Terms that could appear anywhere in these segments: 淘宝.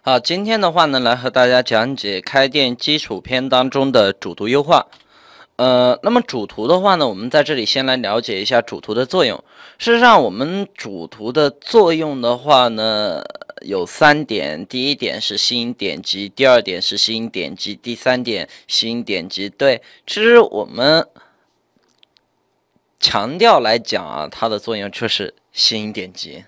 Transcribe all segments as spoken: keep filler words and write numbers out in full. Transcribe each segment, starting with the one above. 好，今天的话呢，来和大家讲解开店基础篇当中的主图优化。呃，那么主图的话呢，我们在这里先来了解一下主图的作用。事实上，我们主图的作用的话呢，有三点。第一点是吸引点击，第二点是吸引点击，第三点吸引点击。对，其实我们强调来讲啊，它的作用就是吸引点击。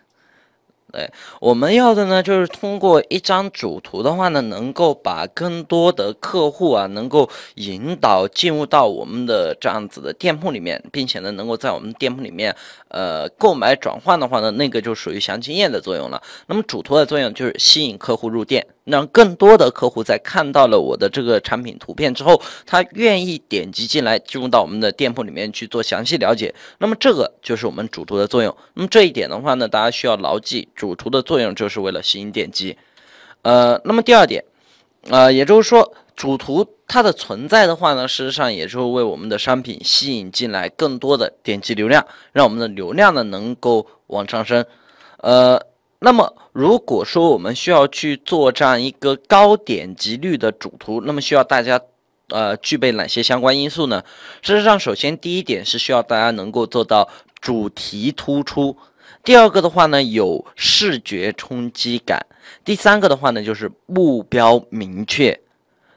对，我们要的呢，就是通过一张主图的话呢，能够把更多的客户啊，能够引导进入到我们的这样子的店铺里面，并且呢，能够在我们店铺里面，呃，购买转换的话呢，那个就属于详情页的作用了。那么主图的作用就是吸引客户入店，让更多的客户在看到了我的这个产品图片之后，他愿意点击进来，进入到我们的店铺里面去做详细了解。那么这个就是我们主图的作用。那么这一点的话呢，大家需要牢记，主图的作用就是为了吸引点击。呃，那么第二点，呃，也就是说，主图它的存在的话呢，事实上也就是为我们的商品吸引进来更多的点击流量，让我们的流量呢能够往上升。呃。那么如果说我们需要去做这样一个高点击率的主图，那么需要大家呃具备哪些相关因素呢？事实上，首先第一点是需要大家能够做到主题突出，第二个的话呢有视觉冲击感，第三个的话呢就是目标明确。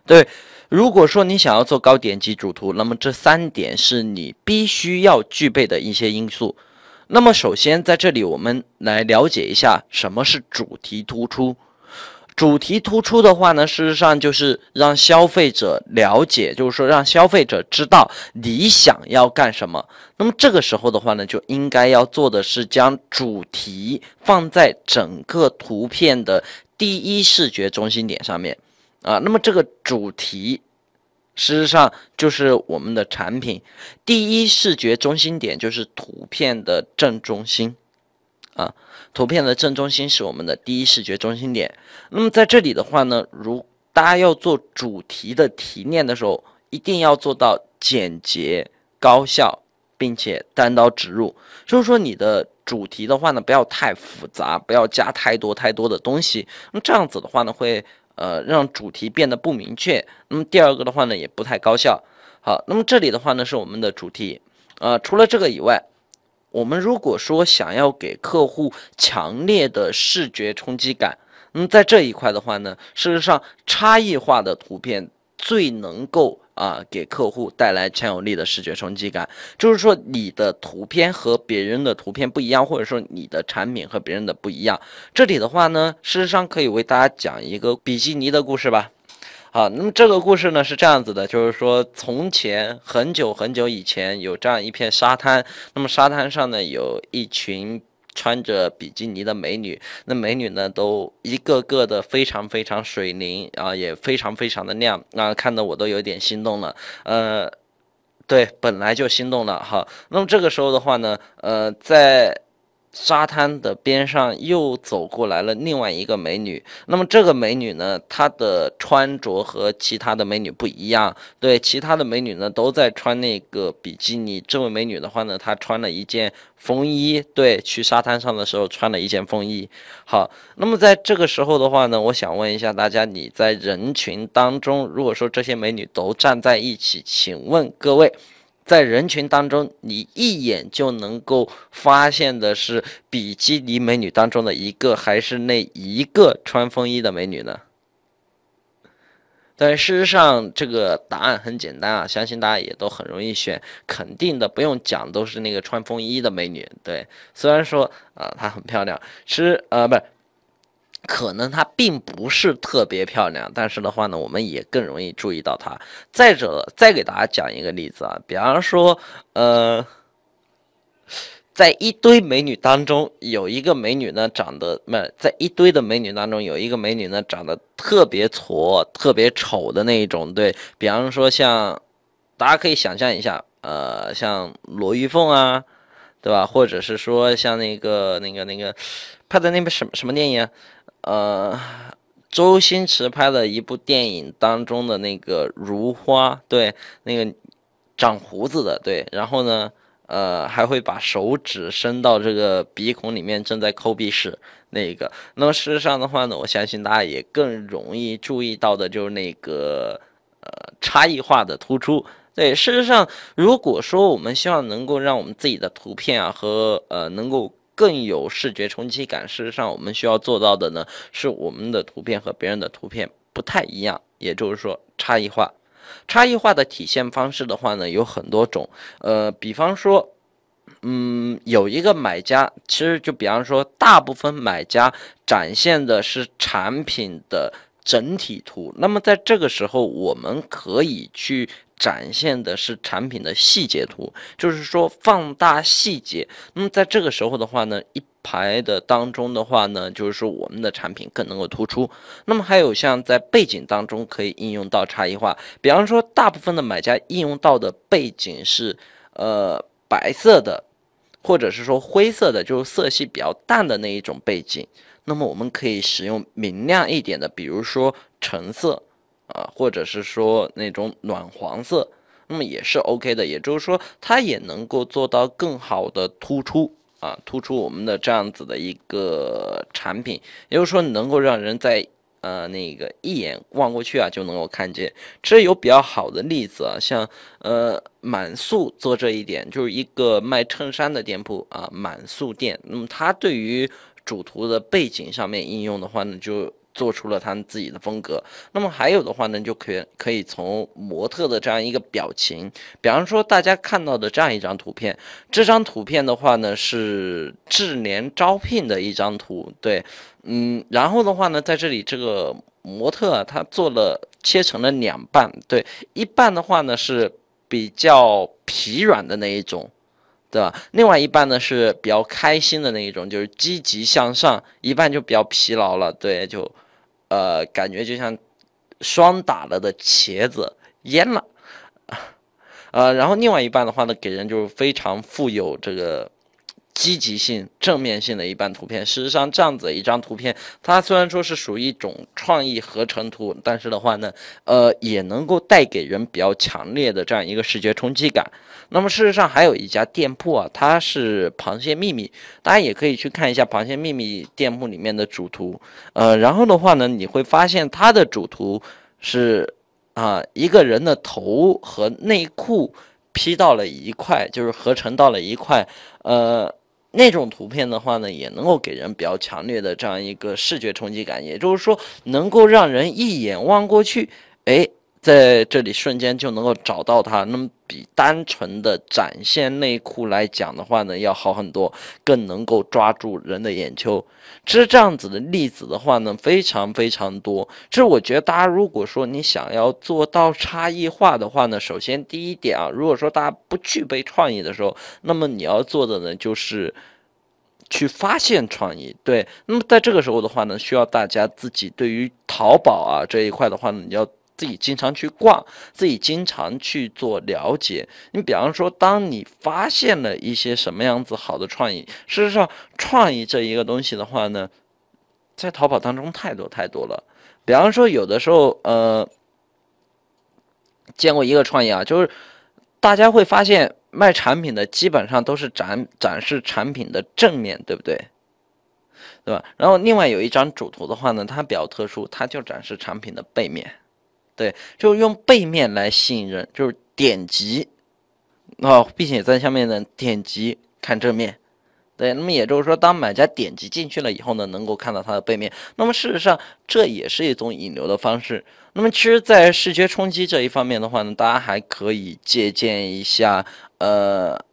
对，如果说你想要做高点击主图，那么这三点是你必须要具备的一些因素。那么首先在这里我们来了解一下什么是主题突出。主题突出的话呢，事实上就是让消费者了解，就是说让消费者知道你想要干什么。那么这个时候的话呢，就应该要做的是将主题放在整个图片的第一视觉中心点上面啊。那么这个主题事实上就是我们的产品第一视觉中心点，就是图片的正中心啊，图片的正中心是我们的第一视觉中心点。那么在这里的话呢，如大家要做主题的提炼的时候，一定要做到简洁高效，并且单刀直入。就是说你的主题的话呢，不要太复杂，不要加太多太多的东西。那这样子的话呢，会呃，让主题变得不明确。那么第二个的话呢，也不太高效。好，那么这里的话呢，是我们的主题。呃，除了这个以外，我们如果说想要给客户强烈的视觉冲击感，那么在这一块的话呢，事实上差异化的图片最能够啊、呃、给客户带来强有力的视觉冲击感。就是说你的图片和别人的图片不一样，或者说你的产品和别人的不一样。这里的话呢，事实上可以为大家讲一个比基尼的故事吧。好，那么这个故事呢是这样子的，就是说从前很久很久以前，有这样一片沙滩，那么沙滩上呢有一群穿着比基尼的美女，那美女呢都一个个的非常非常水灵啊，也非常非常的亮啊，看得我都有点心动了。呃，对，本来就心动了哈。那么这个时候的话呢，呃，在沙滩的边上又走过来了另外一个美女。那么这个美女呢，她的穿着和其他的美女不一样。对，其他的美女呢都在穿那个比基尼，这位美女的话呢，她穿了一件风衣。对，去沙滩上的时候穿了一件风衣。好，那么在这个时候的话呢，我想问一下大家，你在人群当中，如果说这些美女都站在一起，请问各位在人群当中，你一眼就能够发现的是比基尼美女当中的一个，还是那一个穿风衣的美女呢？但事实上这个答案很简单啊，相信大家也都很容易选，肯定的不用讲，都是那个穿风衣的美女。对，虽然说啊、呃、她很漂亮，是呃不是可能她并不是特别漂亮，但是的话呢，我们也更容易注意到她。再者，再给大家讲一个例子啊，比方说，呃，在一堆美女当中，有一个美女呢长得，不是，在一堆的美女当中，有一个美女呢长得特别矬、特别丑的那一种。对，比方说像，大家可以想象一下，呃，像罗玉凤啊，对吧？或者是说像那个、那个、那个拍的那边什么什么电影啊？呃，周星驰拍的一部电影当中的那个如花，对，那个长胡子的，对，然后呢，呃，还会把手指伸到这个鼻孔里面，正在抠鼻屎那一个。那么事实上的话呢，我相信大家也更容易注意到的就是那个呃差异化的突出。对，事实上，如果说我们希望能够让我们自己的图片啊和呃能够更有视觉冲击感，事实上我们需要做到的呢，是我们的图片和别人的图片不太一样，也就是说差异化。差异化的体现方式的话呢，有很多种，呃，比方说，嗯，有一个买家，其实就比方说，大部分买家展现的是产品的整体图，那么在这个时候，我们可以去展现的是产品的细节图，就是说放大细节。那么在这个时候的话呢，一排的当中的话呢，就是说我们的产品更能够突出。那么还有像在背景当中可以应用到差异化，比方说大部分的买家应用到的背景是呃白色的，或者是说灰色的，就是色系比较淡的那一种背景。那么我们可以使用明亮一点的，比如说橙色。啊，或者是说那种暖黄色，那么也是 OK 的，也就是说它也能够做到更好的突出啊，突出我们的这样子的一个产品，也就是说能够让人在呃那个一眼望过去啊就能够看见。这有比较好的例子啊，像呃满速做这一点，就是一个卖衬衫的店铺啊，满速店，那么它对于主图的背景上面应用的话呢，就做出了他们自己的风格。那么还有的话呢，就可以可以从模特的这样一个表情，比方说大家看到的这样一张图片，这张图片的话呢是智联招聘的一张图，对，嗯，然后的话呢，在这里这个模特啊，他做了切成了两半，对，一半的话呢是比较疲软的那一种。对吧？另外一半呢是比较开心的那一种，就是积极向上，一半就比较疲劳了，对，就呃感觉就像霜打了的茄子腌了，呃，然后另外一半的话呢，给人就是非常富有这个积极性、正面性的一半图片。事实上，这样子的一张图片，它虽然说是属于一种创意合成图，但是的话呢，呃，也能够带给人比较强烈的这样一个视觉冲击感。那么事实上还有一家店铺啊，它是螃蟹秘密，大家也可以去看一下螃蟹秘密店铺里面的主图，呃，然后的话呢，你会发现它的主图是啊、呃、一个人的头和内裤P到了一块，就是合成到了一块，呃，那种图片的话呢，也能够给人比较强烈的这样一个视觉冲击感，也就是说能够让人一眼望过去，哎，在这里瞬间就能够找到它。那么比单纯的展现内裤来讲的话呢，要好很多，更能够抓住人的眼球。其实这样子的例子的话呢，非常非常多。其实我觉得大家如果说你想要做到差异化的话呢，首先第一点啊，如果说大家不具备创意的时候，那么你要做的呢就是去发现创意，对。那么在这个时候的话呢，需要大家自己对于淘宝啊这一块的话呢，你要自己经常去逛，自己经常去做了解。你比方说，当你发现了一些什么样子好的创意，事实上，创意这一个东西的话呢，在淘宝当中太多太多了。比方说，有的时候，呃，见过一个创意啊，就是大家会发现卖产品的基本上都是展展示产品的正面，对不对？对吧？然后另外有一张主图的话呢，它比较特殊，它就展示产品的背面。对，就用背面来吸引人，就是点击，哦，并且在下面呢点击看正面。对，那么也就是说，当买家点击进去了以后呢，能够看到它的背面。那么事实上，这也是一种引流的方式。那么其实，在视觉冲击这一方面的话呢，大家还可以借鉴一下，呃，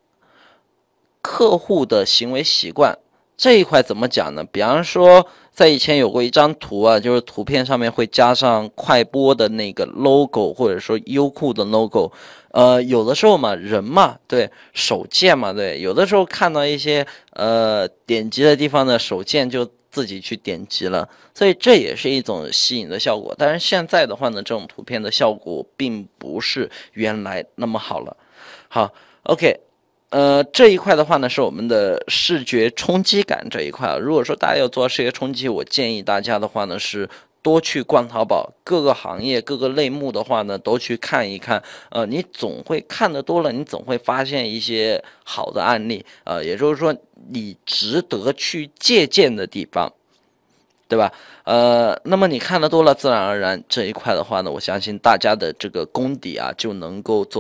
客户的行为习惯。这一块怎么讲呢？比方说，在以前有过一张图啊，就是图片上面会加上快播的那个 logo， 或者说优酷的 logo。呃，有的时候嘛，人嘛，对，手贱嘛，对，有的时候看到一些呃点击的地方呢，手贱就自己去点击了，所以这也是一种吸引的效果。但是现在的话呢，这种图片的效果并不是原来那么好了。好 ，OK。呃，这一块的话呢，是我们的视觉冲击感这一块啊。如果说大家要做视觉冲击，我建议大家的话呢，是多去逛淘宝，各个行业各个类目的话呢都去看一看，呃你总会看得多了，你总会发现一些好的案例，呃也就是说你值得去借鉴的地方，对吧？呃那么你看得多了，自然而然这一块的话呢，我相信大家的这个功底啊就能够做